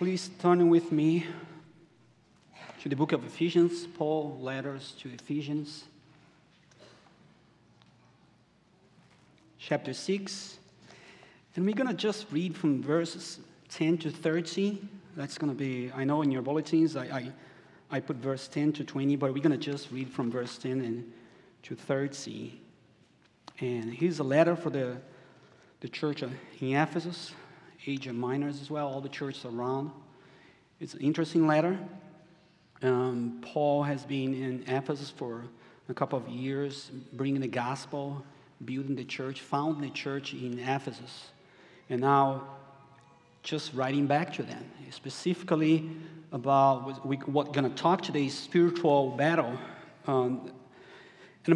Please turn with me to the book of Ephesians, Paul's letters to Ephesians, chapter 6. And we're going to just read from verses 10 to 30. That's going to be, I know in your bulletins, I put verse 10 to 20, but we're going to just read from verse 10 and to 30. And here's a letter for the church in Ephesus, Asia Minor as well, all the churches around. It's an interesting letter. Paul has been in Ephesus for a couple of years, bringing the gospel, building the church, founding the church in Ephesus. And now just writing back to them, specifically about what we're going to talk today, spiritual battle. And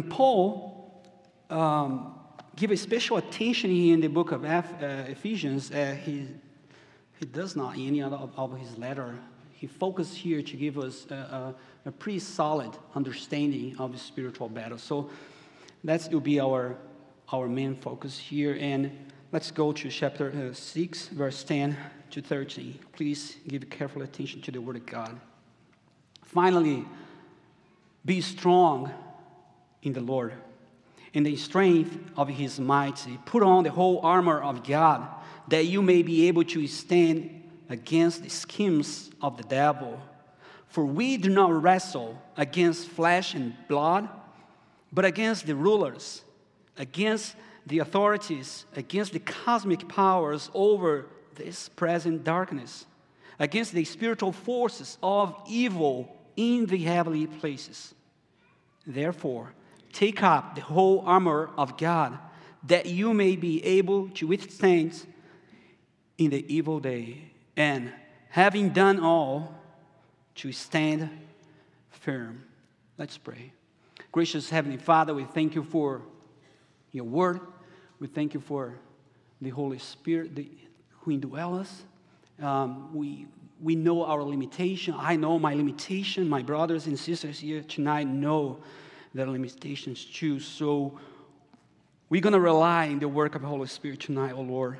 Paul gives a special attention here in the book of Ephesians. He does not in any other of his letter. He focuses here to give us a pretty solid understanding of the spiritual battle. So that will be our main focus here. And let's go to chapter 6, verse 10 to 13. Please give careful attention to the Word of God. Finally, be strong in the Lord, in the strength of His might. Put on the whole armor of God, that you may be able to stand against the schemes of the devil. For we do not wrestle against flesh and blood, but against the rulers, against the authorities, against the cosmic powers over this present darkness, against the spiritual forces of evil in the heavenly places. Therefore, take up the whole armor of God, that you may be able to withstand in the evil day, and having done all, to stand firm. Let's pray. Gracious Heavenly Father, we thank you for your word. We thank you for the Holy Spirit who indwells us. We know our limitation. I know my limitation. My brothers and sisters here tonight know their limitations too. So we're going to rely on the work of the Holy Spirit tonight, O Lord,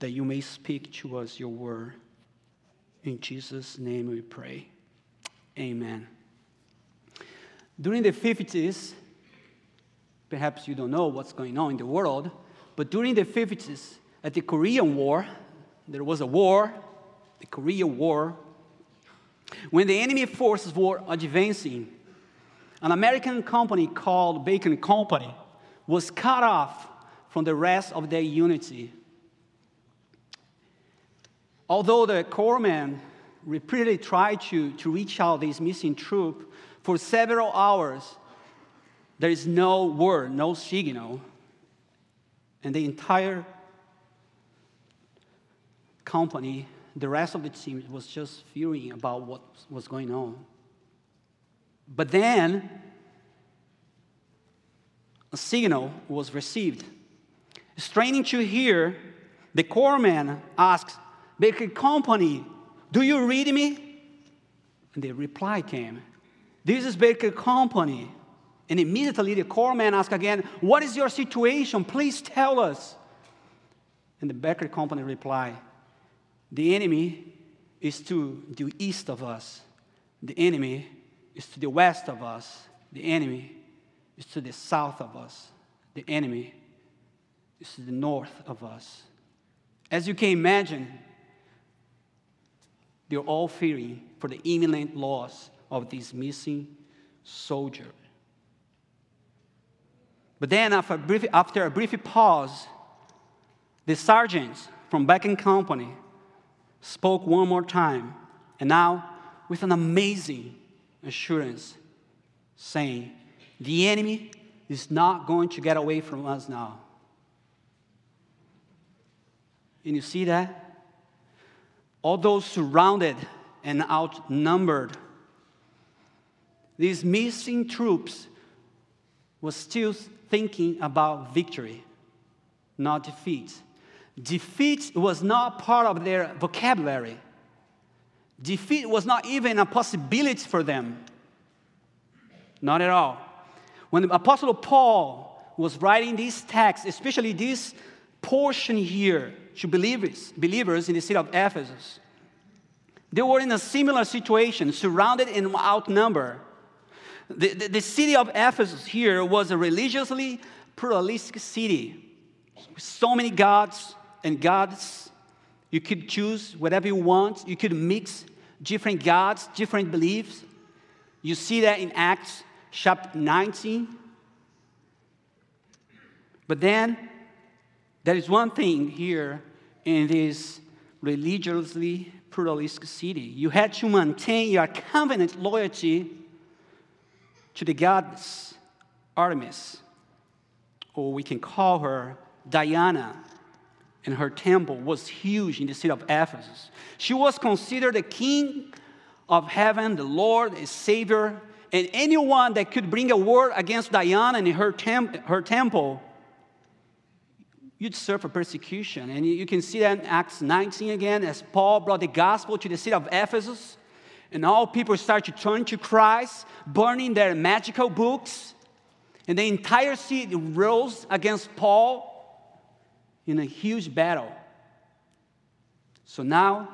that you may speak to us your word. In Jesus' name we pray. Amen. During the 50s, perhaps you don't know what's going on in the world, but during the 50s, at the Korean War, there was a war, the Korean War, when the enemy forces were advancing. An American company called Bacon Company was cut off from the rest of their unity. Although the corpsman repeatedly tried to reach out this missing troop for several hours, there is no word, no signal, and the entire company, the rest of the team, was just furious about what was going on. But then, a signal was received. Straining to hear, the corpsman asked, Baker Company, do you read me? And the reply came, this is Baker Company. And immediately the corpsman asked again, what is your situation? Please tell us. And the Baker Company replied, the enemy is to the east of us. The enemy is to the west of us. The enemy is to the south of us. The enemy is to the north of us. As you can imagine, they're all fearing for the imminent loss of this missing soldier. But then, after a brief pause, the sergeants from Bacon Company spoke one more time, and now with an amazing assurance, saying, the enemy is not going to get away from us now. And you see that? Although surrounded and outnumbered, these missing troops were still thinking about victory, not defeat. Defeat was not part of their vocabulary. Defeat was not even a possibility for them. Not at all. When the Apostle Paul was writing these texts, especially this portion here to believers in the city of Ephesus, They were in a similar situation, surrounded and outnumbered. The city of Ephesus here was a religiously pluralistic city. So many gods and goddesses. You could choose whatever you want. You could mix different gods, different beliefs. You see that in Acts chapter 19. But then, there is one thing here in this religiously pluralistic city. You had to maintain your covenant loyalty to the goddess Artemis, or we can call her Diana, and her temple was huge in the city of Ephesus. She was considered the king of heaven, the Lord, a savior, and anyone that could bring a war against Diana and her temple, you'd suffer persecution. And you can see that in Acts 19 again, as Paul brought the gospel to the city of Ephesus, and all people start to turn to Christ, burning their magical books. And the entire city rose against Paul in a huge battle. So now,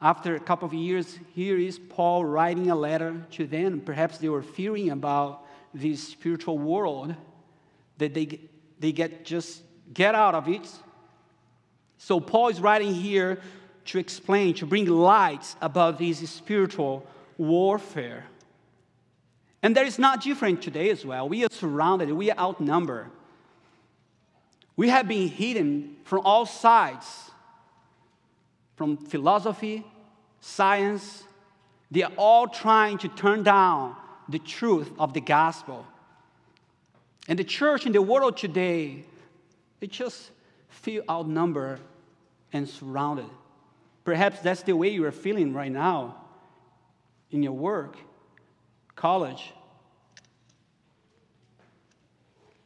after a couple of years, here is Paul writing a letter to them. Perhaps they were fearing about this spiritual world, that they get out of it. So Paul is writing here to explain, to bring light about this spiritual warfare. And that is not different today as well. We are surrounded, we are outnumbered. We have been hidden from all sides, from philosophy, science. They are all trying to turn down the truth of the gospel. And the church in the world today, they just feel outnumbered and surrounded. Perhaps that's the way you are feeling right now in your work, college.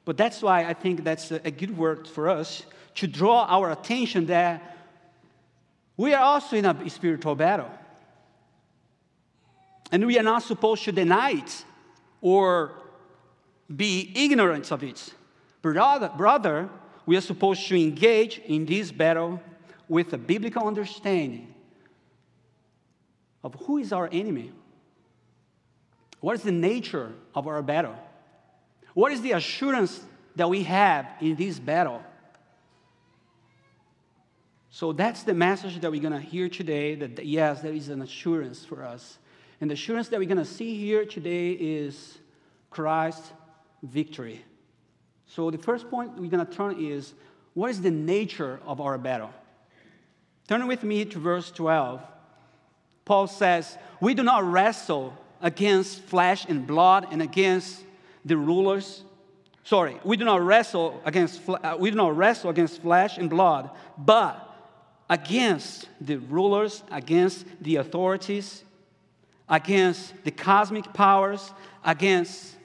But that's why I think that's a good word for us, to draw our attention that we are also in a spiritual battle. And we are not supposed to deny it or be ignorant of it. Brother, we are supposed to engage in this battle with a biblical understanding of who is our enemy. What is the nature of our battle? What is the assurance that we have in this battle? So that's the message that we're going to hear today, that yes, there is an assurance for us. And the assurance that we're going to see here today is Christ's victory. So the first point we're going to turn is, what is the nature of our battle? Turn with me to verse 12. Paul says, we do not wrestle against flesh and blood and against the rulers. We do not wrestle against flesh and blood, but against the rulers, against the authorities, against the cosmic powers, against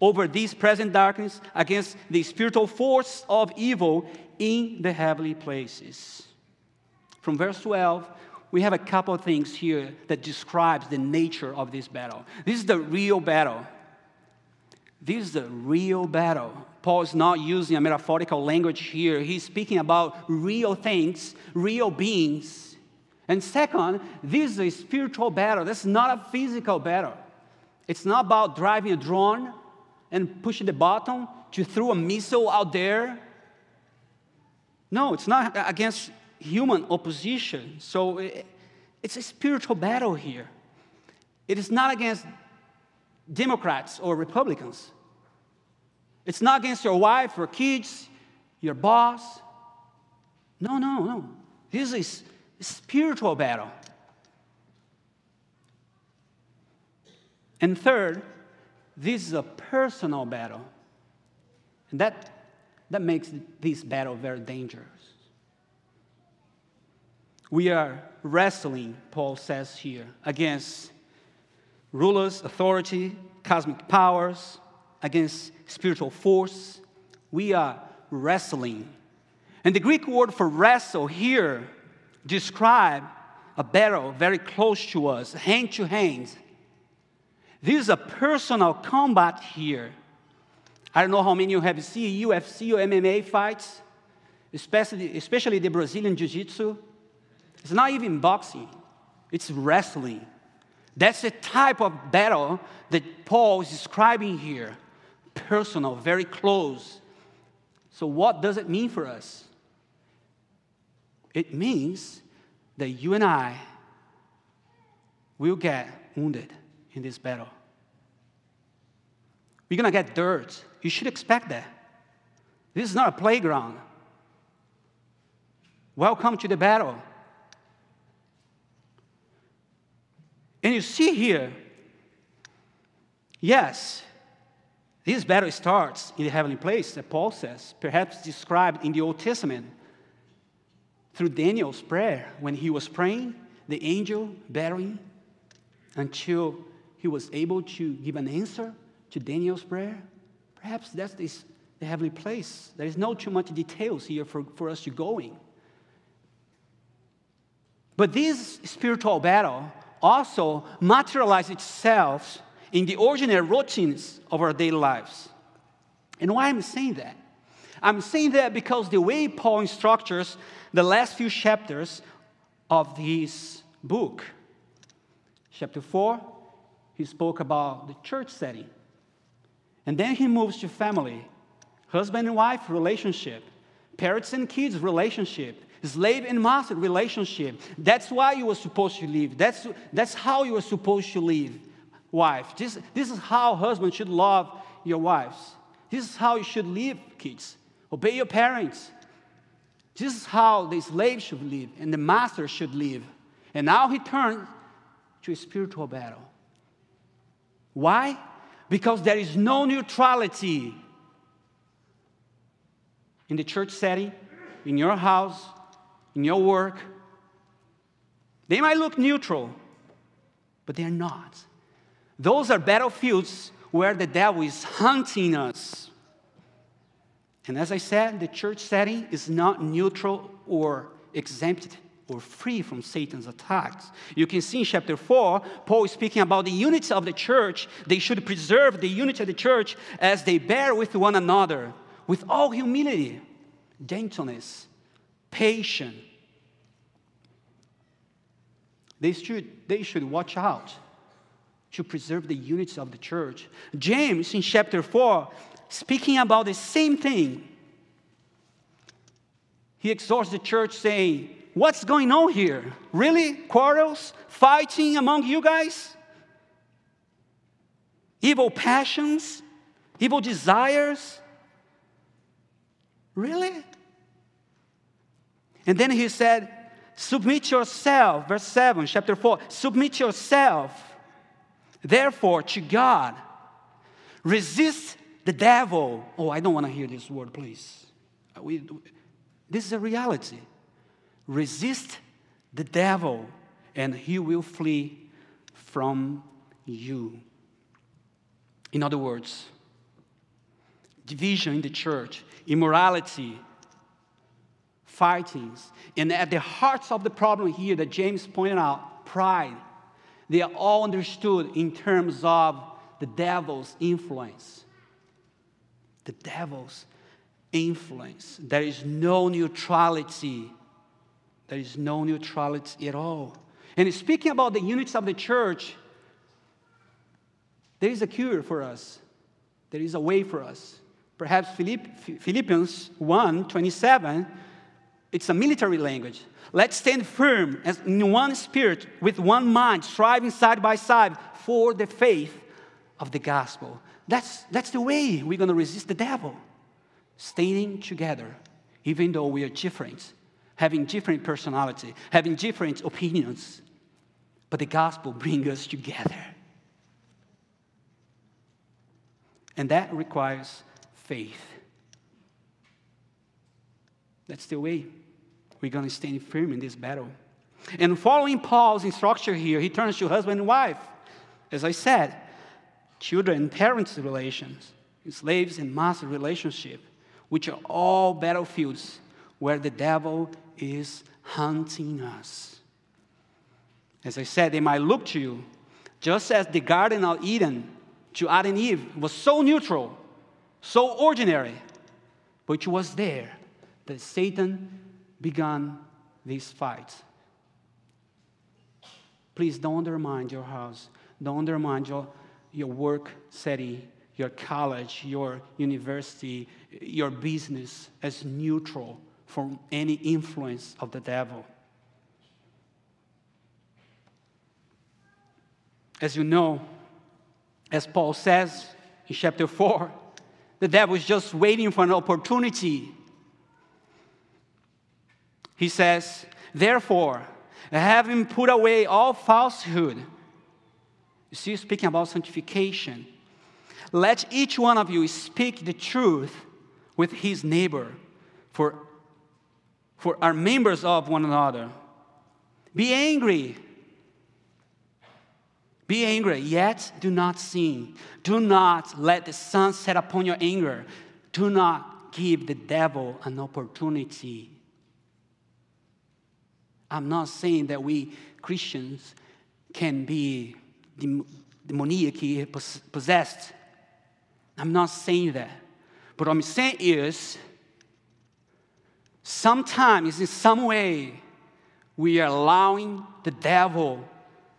over this present darkness, against the spiritual force of evil in the heavenly places. From verse 12, we have a couple of things here that describes the nature of this battle. This is the real battle. This is the real battle. Paul is not using a metaphorical language here. He's speaking about real things, real beings. And second, this is a spiritual battle. This is not a physical battle. It's not about driving a drone and pushing the button to throw a missile out there. No, it's not against human opposition. So it's a spiritual battle here. It is not against Democrats or Republicans. It's not against your wife or kids, your boss. No. This is a spiritual battle. And third, this is a personal battle. And that makes this battle very dangerous. We are wrestling, Paul says here, against rulers, authority, cosmic powers, against spiritual force. We are wrestling. And the Greek word for wrestle here describes a battle very close to us, hand to hand. This is a personal combat here. I don't know how many of you have seen UFC or MMA fights, especially the Brazilian Jiu-Jitsu. It's not even boxing. It's wrestling. That's the type of battle that Paul is describing here. Personal, very close. So what does it mean for us? It means that you and I will get wounded in this battle. We're going to get dirt. You should expect that. This is not a playground. Welcome to the battle. And you see here, yes, this battle starts in the heavenly place that Paul says, perhaps described in the Old Testament through Daniel's prayer. When he was praying, the angel battling until he was able to give an answer to Daniel's prayer. Perhaps that's the heavenly place. There is no too much details here for us to go in. But this spiritual battle also materializes itself in the ordinary routines of our daily lives. And why am I saying that? I'm saying that because the way Paul instructs the last few chapters of his book. Chapter 4, he spoke about the church setting. And then he moves to family, husband and wife relationship, parents and kids relationship, slave and master relationship. That's why you were supposed to live. That's how you were supposed to live, wife. This is how husbands should love your wives. This is how you should live, kids. Obey your parents. This is how the slave should live and the master should live. And now he turns to a spiritual battle. Why? Because there is no neutrality in the church setting, in your house, in your work. They might look neutral, but they're not. Those are battlefields where the devil is hunting us. And as I said, the church setting is not neutral or exempted or free from Satan's attacks. You can see in chapter 4, Paul is speaking about the unity of the church. They should preserve the unity of the church as they bear with one another, with all humility, gentleness, patience. They should watch out to preserve the unity of the church. James, in chapter 4, speaking about the same thing, he exhorts the church saying, what's going on here? Really? Quarrels? Fighting among you guys? Evil passions? Evil desires? Really? And then he said, submit yourself, verse 7, chapter 4, submit yourself therefore to God. Resist the devil. Oh, I don't want to hear this word, please. This is a reality. Resist the devil, and he will flee from you. In other words, division in the church, immorality, fightings, and at the heart of the problem here that James pointed out, pride. They are all understood in terms of the devil's influence. The devil's influence. There is no neutrality. There is no neutrality at all. And speaking about the units of the church, there is a cure for us. There is a way for us. Perhaps Philippians 1:27, it's a military language. Let's stand firm as in one spirit, with one mind, striving side by side for the faith of the gospel. That's the way we're going to resist the devil. Staying together, even though we are different, having different personality, having different opinions. But the gospel brings us together. And that requires faith. That's the way we're going to stand firm in this battle. And following Paul's instruction here, he turns to husband and wife. As I said, children and parents relations, slaves and master relationship, which are all battlefields where the devil is hunting us. As I said, they might look to you, just as the Garden of Eden to Adam and Eve was so neutral, so ordinary, but it was there that Satan began this fight. Please don't undermine your house. Don't undermine your work setting, your college, your university, your business as neutral from any influence of the devil. As you know, as Paul says in chapter 4, the devil is just waiting for an opportunity. He says, therefore, having put away all falsehood, you see, speaking about sanctification, let each one of you speak the truth with his neighbor, for are members of one another. Be angry. Be angry, yet do not sin. Do not let the sun set upon your anger. Do not give the devil an opportunity. I'm not saying that we Christians can be demoniacally possessed. I'm not saying that. But what I'm saying is, sometimes, in some way, we are allowing the devil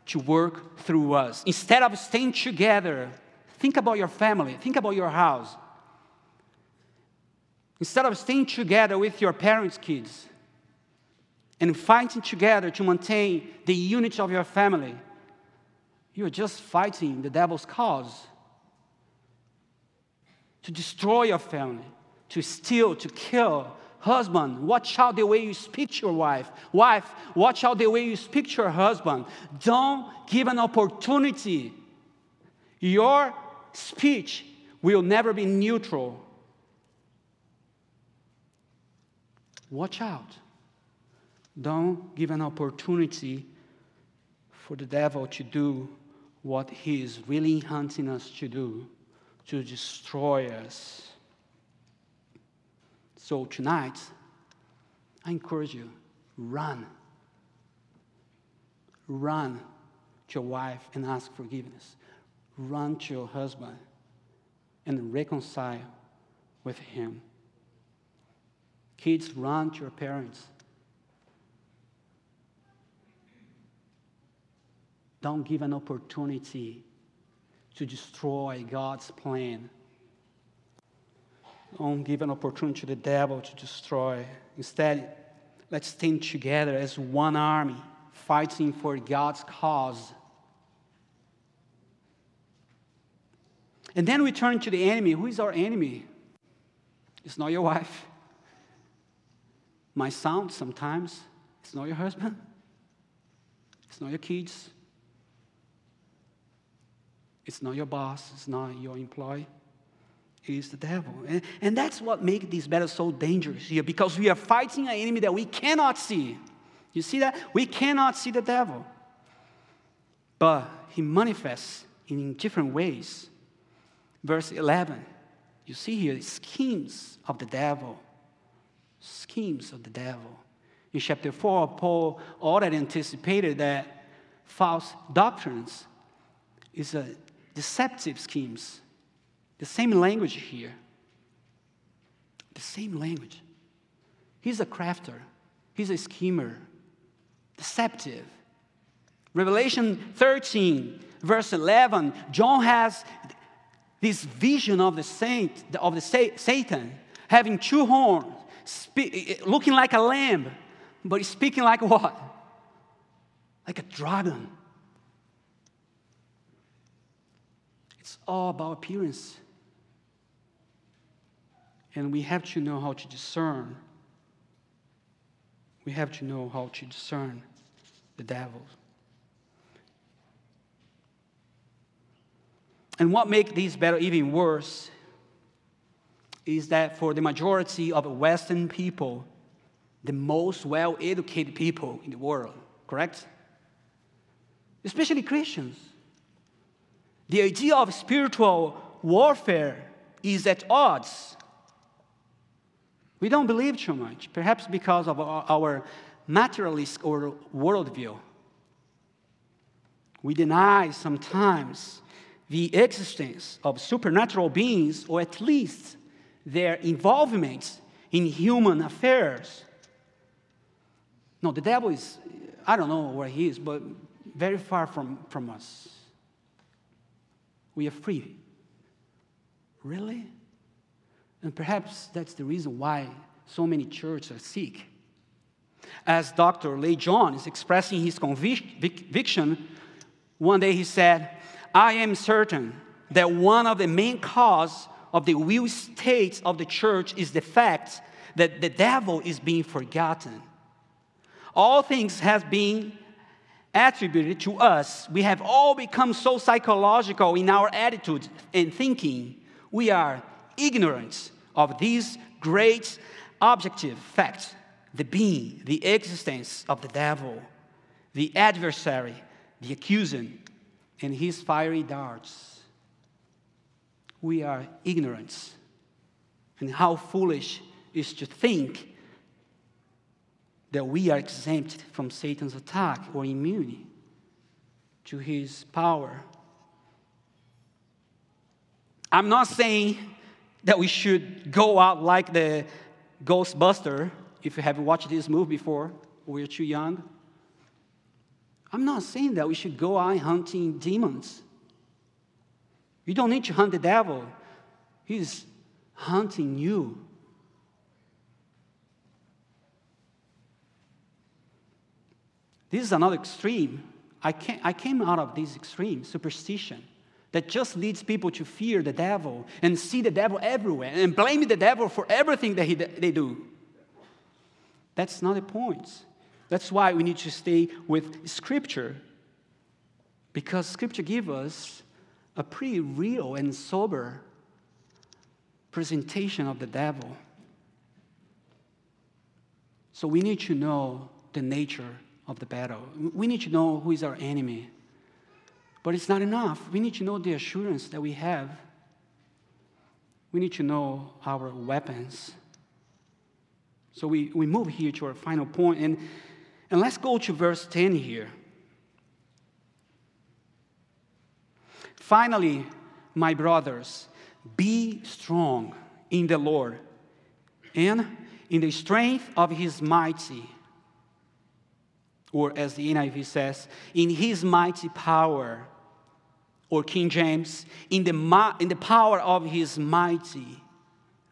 to work through us. Instead of staying together, think about your family, think about your house. Instead of staying together with your parents' kids and fighting together to maintain the unity of your family, you're just fighting the devil's cause to destroy your family, to steal, to kill. Husband, watch out the way you speak to your wife. Wife, watch out the way you speak to your husband. Don't give an opportunity. Your speech will never be neutral. Watch out. Don't give an opportunity for the devil to do what he is really hunting us to do, to destroy us. So tonight, I encourage you, run. Run to your wife and ask forgiveness. Run to your husband and reconcile with him. Kids, run to your parents. Don't give an opportunity to destroy God's plan. Don't give an opportunity to the devil to destroy. Instead, let's stand together as one army, fighting for God's cause. And then we turn to the enemy. Who is our enemy? It's not your wife. My sound sometimes. It's not your husband. It's not your kids. It's not your boss. It's not your employee. Is the devil. And that's what makes this battle so dangerous here, because we are fighting an enemy that we cannot see. You see that? We cannot see the devil. But he manifests in different ways. Verse 11, you see here, schemes of the devil. Schemes of the devil. In chapter 4, Paul already anticipated that false doctrines is a deceptive schemes. The same language here. The same language. He's a crafter. He's a schemer. Deceptive. Revelation 13, verse 11, John has this vision of the saint, of the Satan, having two horns, looking like a lamb, but speaking like what? Like a dragon. It's all about appearance. And we have to know how to discern. We have to know how to discern the devil. And what makes this battle even worse is that for the majority of Western people, the most well-educated people in the world, correct? Especially Christians. The idea of spiritual warfare is at odds. We don't believe too much, perhaps because of our materialist or worldview. We deny sometimes the existence of supernatural beings, or at least their involvement in human affairs. No, the devil is, I don't know where he is, but very far from us. We are free. Really? And perhaps that's the reason why so many churches are sick. As Dr. Lloyd-Jones is expressing his conviction, one day he said, "I am certain that one of the main causes of the real state of the church is the fact that the devil is being forgotten. All things have been attributed to us. We have all become so psychological in our attitudes and thinking. We are ignorant of these great objective facts, the being, the existence of the devil, the adversary, the accuser, and his fiery darts. We are ignorant. And how foolish is to think that we are exempt from Satan's attack or immune to his power." I'm not saying that we should go out like the Ghostbuster. If you have watched this movie before, we're too young. I'm not saying that we should go out hunting demons. You don't need to hunt the devil. He's hunting you. This is another extreme. I came out of this extreme, superstition, that just leads people to fear the devil and see the devil everywhere and blame the devil for everything that they do. That's not the point. That's why we need to stay with Scripture, because Scripture gives us a pretty real and sober presentation of the devil. So we need to know the nature of the battle. We need to know who is our enemy. But it's not enough. We need to know the assurance that we have. We need to know our weapons. So we move here to our final point, and let's go to verse 10 here. "Finally, my brothers, be strong in the Lord and in the strength of his mighty," or as the NIV says, "in his mighty power," or King James, in the power of his mighty.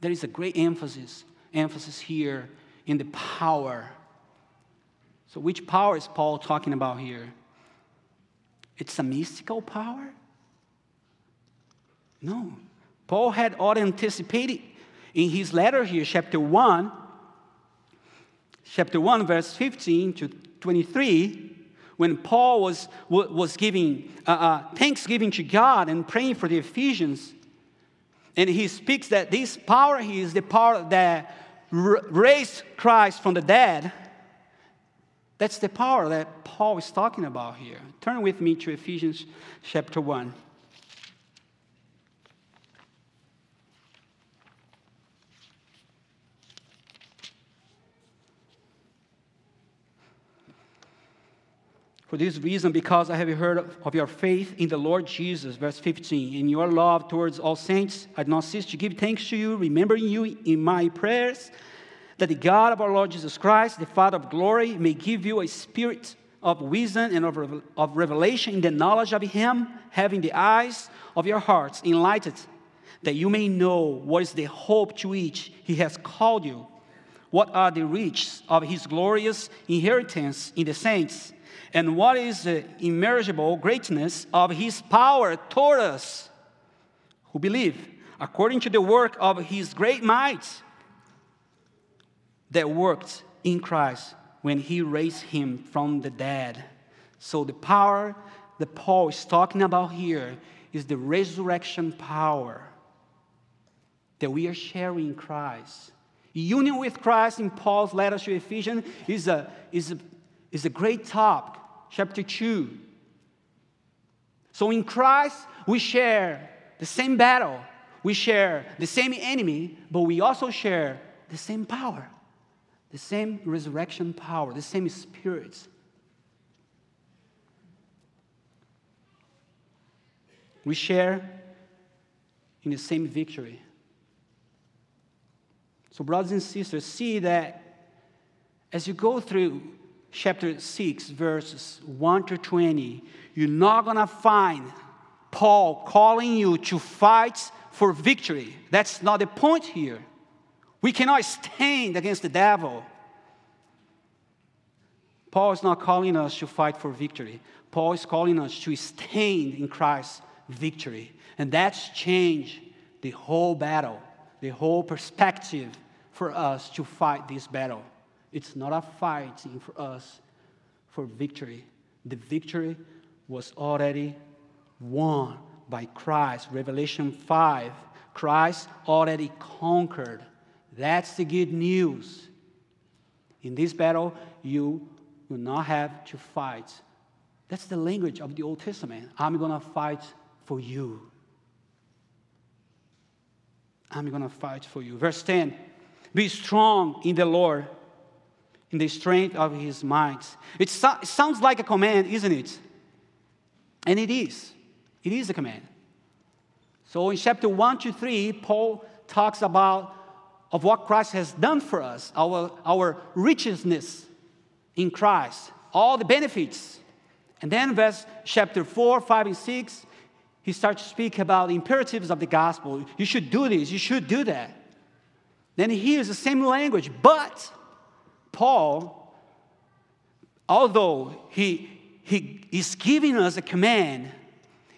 There is a great emphasis here in the power. So which power is Paul talking about here? It's a mystical power? No. Paul had already anticipated in his letter here, chapter 1, verse 15 to 23, when Paul was giving thanksgiving to God and praying for the Ephesians, and he speaks that this power here is the power that raised Christ from the dead. That's the power that Paul is talking about here. Turn with me to Ephesians chapter 1. "For this reason, because I have heard of your faith in the Lord Jesus," verse 15, "in your love towards all saints, I do not cease to give thanks to you, remembering you in my prayers, that the God of our Lord Jesus Christ, the Father of glory, may give you a spirit of wisdom and of revelation in the knowledge of him, having the eyes of your hearts enlightened, that you may know what is the hope to which he has called you, what are the riches of his glorious inheritance in the saints, and what is the immeasurable greatness of his power toward us who believe, according to the work of his great might that worked in Christ when he raised him from the dead." So the power that Paul is talking about here is the resurrection power that we are sharing in Christ. Union with Christ in Paul's letter to Ephesians is a great topic. Chapter 2. So in Christ, we share the same battle. We share the same enemy, but we also share the same power, the same resurrection power, the same spirit. We share in the same victory. So brothers and sisters, see that as you go through chapter 6, verses 1 to 20, you're not going to find Paul calling you to fight for victory. That's not the point here. We cannot stand against the devil. Paul is not calling us to fight for victory. Paul is calling us to stand in Christ's victory. And that's changed the whole battle, the whole perspective for us to fight this battle. It's not a fighting for us for victory. The victory was already won by Christ. Revelation 5, Christ already conquered. That's the good news. In this battle, you will not have to fight. That's the language of the Old Testament. I'm going to fight for you. I'm going to fight for you. Verse 10, be strong in the Lord, in the strength of his might. It sounds like a command, isn't it? And it is. It is a command. So in chapter 1 to 3, Paul talks about what Christ has done for us, our richness in Christ, all the benefits. And then verse chapter 4, 5, and 6, he starts to speak about the imperatives of the gospel. You should do this. You should do that. Then he uses the same language. But Paul, although he is giving us a command,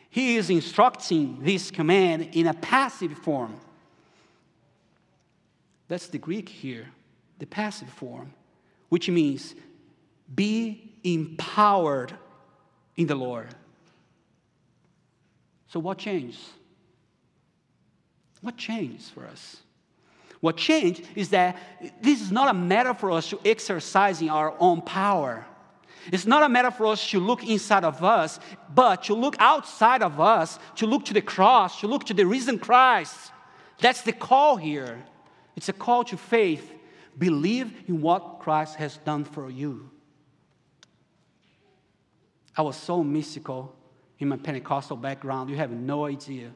he is instructing this command in a passive form. That's the Greek here, the passive form, which means be empowered in the Lord. So what changed? What changed for us? What changed is that this is not a matter for us to exercising our own power. It's not a matter for us to look inside of us, but to look outside of us, to look to the cross, to look to the risen Christ. That's the call here. It's a call to faith. Believe in what Christ has done for you. I was so mystical in my Pentecostal background. You have no idea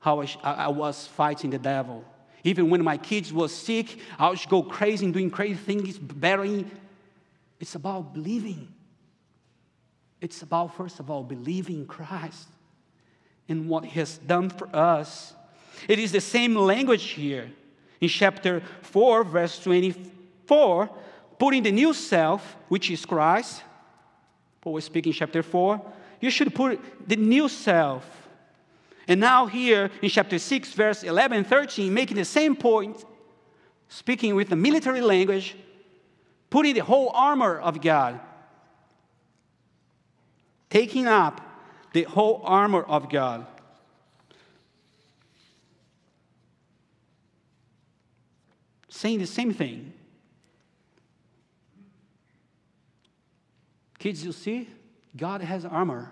how I was fighting the devil. Even when my kids were sick, I would go crazy and doing crazy things, burying. It's about believing. It's about, first of all, believing Christ and what he has done for us. It is the same language here. In chapter 4, verse 24, putting the new self, which is Christ. Paul was speaking in chapter 4. You should put the new self. And now here in chapter 6, verse 11 and 13, making the same point, speaking with the military language, putting the whole armor of God. Taking up the whole armor of God. Saying the same thing. Kids, you see, God has armor.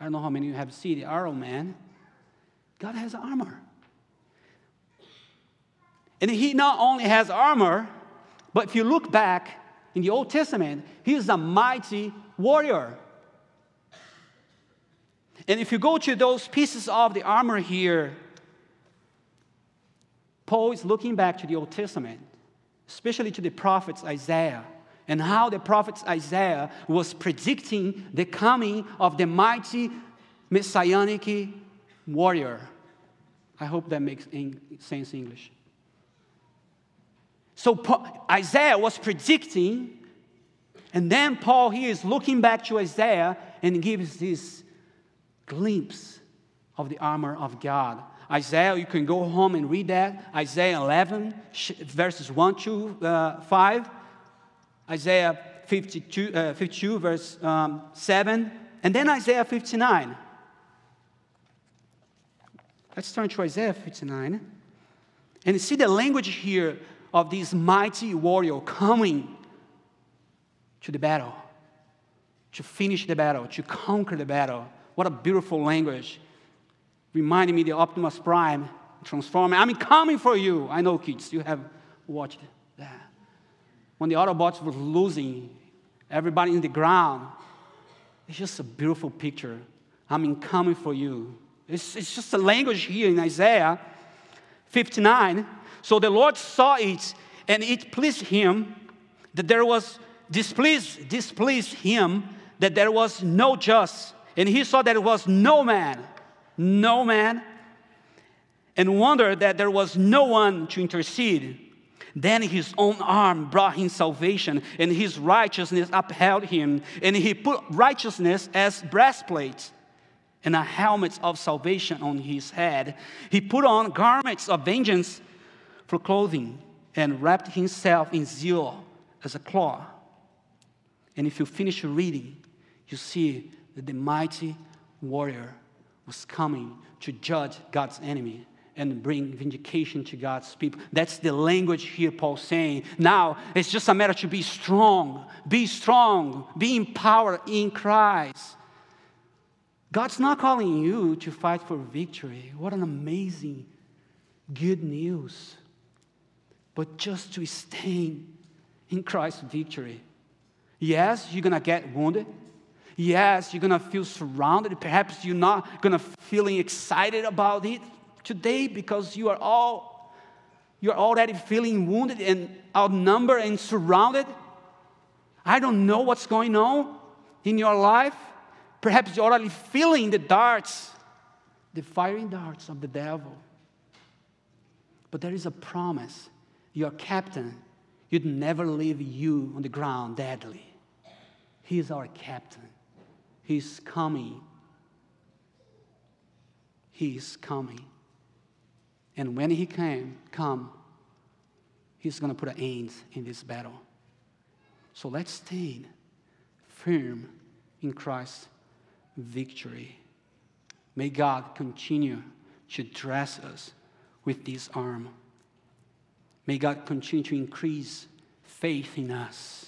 I don't know how many of you have seen the Iron Man. God has armor. And he not only has armor, but if you look back in the Old Testament, he is a mighty warrior. And if you go to those pieces of the armor here, Paul is looking back to the Old Testament, especially to the prophets Isaiah. And how the prophet Isaiah was predicting the coming of the mighty messianic warrior. I hope that makes sense in English. So Isaiah was predicting, and then Paul here is looking back to Isaiah and gives this glimpse of the armor of God. Isaiah, you can go home and read that. Isaiah 11, verses 1 to 5. Isaiah 52 verse 7, and then Isaiah 59. Let's turn to Isaiah 59. And see the language here of this mighty warrior coming to the battle, to finish the battle, to conquer the battle. What a beautiful language. Reminding me of the Optimus Prime, Transformer. I'm coming for you. I know, kids, you have watched that. When the Autobots were losing everybody in the ground, it's just a beautiful picture. I'm coming for you. It's just a language here in Isaiah 59. So the Lord saw it, and it pleased him that there was displeased him that there was no just. And he saw that there was no man, and wondered that there was no one to intercede. Then his own arm brought him salvation, and his righteousness upheld him. And he put righteousness as breastplate and a helmet of salvation on his head. He put on garments of vengeance for clothing and wrapped himself in zeal as a cloth. And if you finish reading, you see that the mighty warrior was coming to judge God's enemy and bring vindication to God's people. That's the language here Paul's saying. Now, it's just a matter to be strong. Be strong. Be empowered in Christ. God's not calling you to fight for victory. What an amazing good news. But just to stay in Christ's victory. Yes, you're going to get wounded. Yes, you're going to feel surrounded. Perhaps you're not going to feel excited about it today because you're already feeling wounded and outnumbered and surrounded. I don't know what's going on in your life. Perhaps you're already feeling the darts, the firing darts of the devil. But there is a promise. Your captain, you'd never leave you on the ground deadly. He is our captain. He's coming. He's coming. And when he comes, he's going to put an end in this battle. So let's stand firm in Christ's victory. May God continue to dress us with this armor. May God continue to increase faith in us.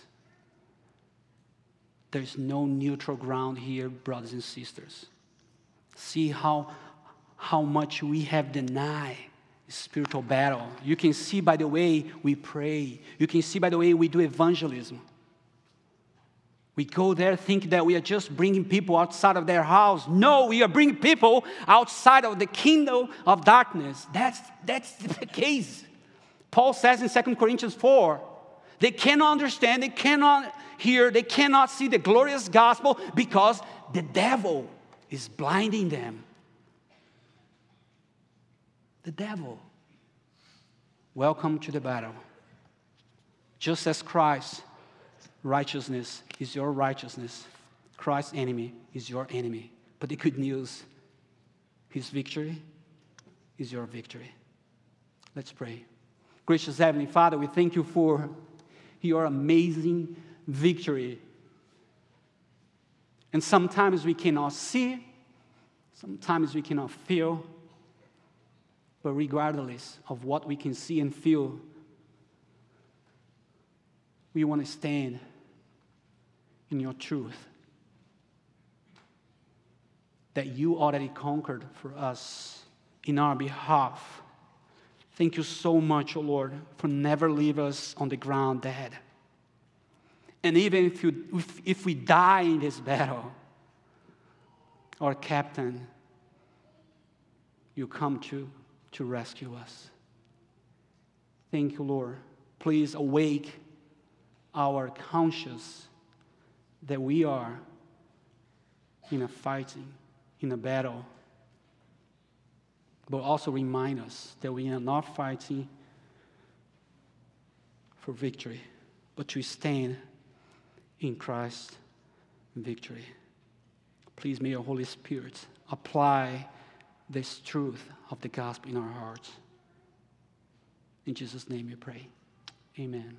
There's no neutral ground here, brothers and sisters. See how much we have denied spiritual battle. You can see by the way we pray. You can see by the way we do evangelism. We go there thinking that we are just bringing people outside of their house. No, we are bringing people outside of the kingdom of darkness. That's the case. Paul says in 2 Corinthians 4, they cannot understand, they cannot hear, they cannot see the glorious gospel because the devil is blinding them. The devil. Welcome to the battle. Just as Christ's righteousness is your righteousness, Christ's enemy is your enemy. But the good news, his victory is your victory. Let's pray. Gracious Heavenly Father, we thank you for your amazing victory. And sometimes we cannot see, sometimes we cannot feel, but regardless of what we can see and feel, we want to stand in your truth that you already conquered for us in our behalf. Thank you so much, O Lord, for never leave us on the ground dead. And even if we die in this battle, our captain, you come to rescue us. Thank you, Lord. Please awake our conscience that we are in a battle. But also remind us that we are not fighting for victory, but to stand in Christ's victory. Please may your Holy Spirit apply this truth of the gospel in our hearts. In Jesus' name we pray. Amen.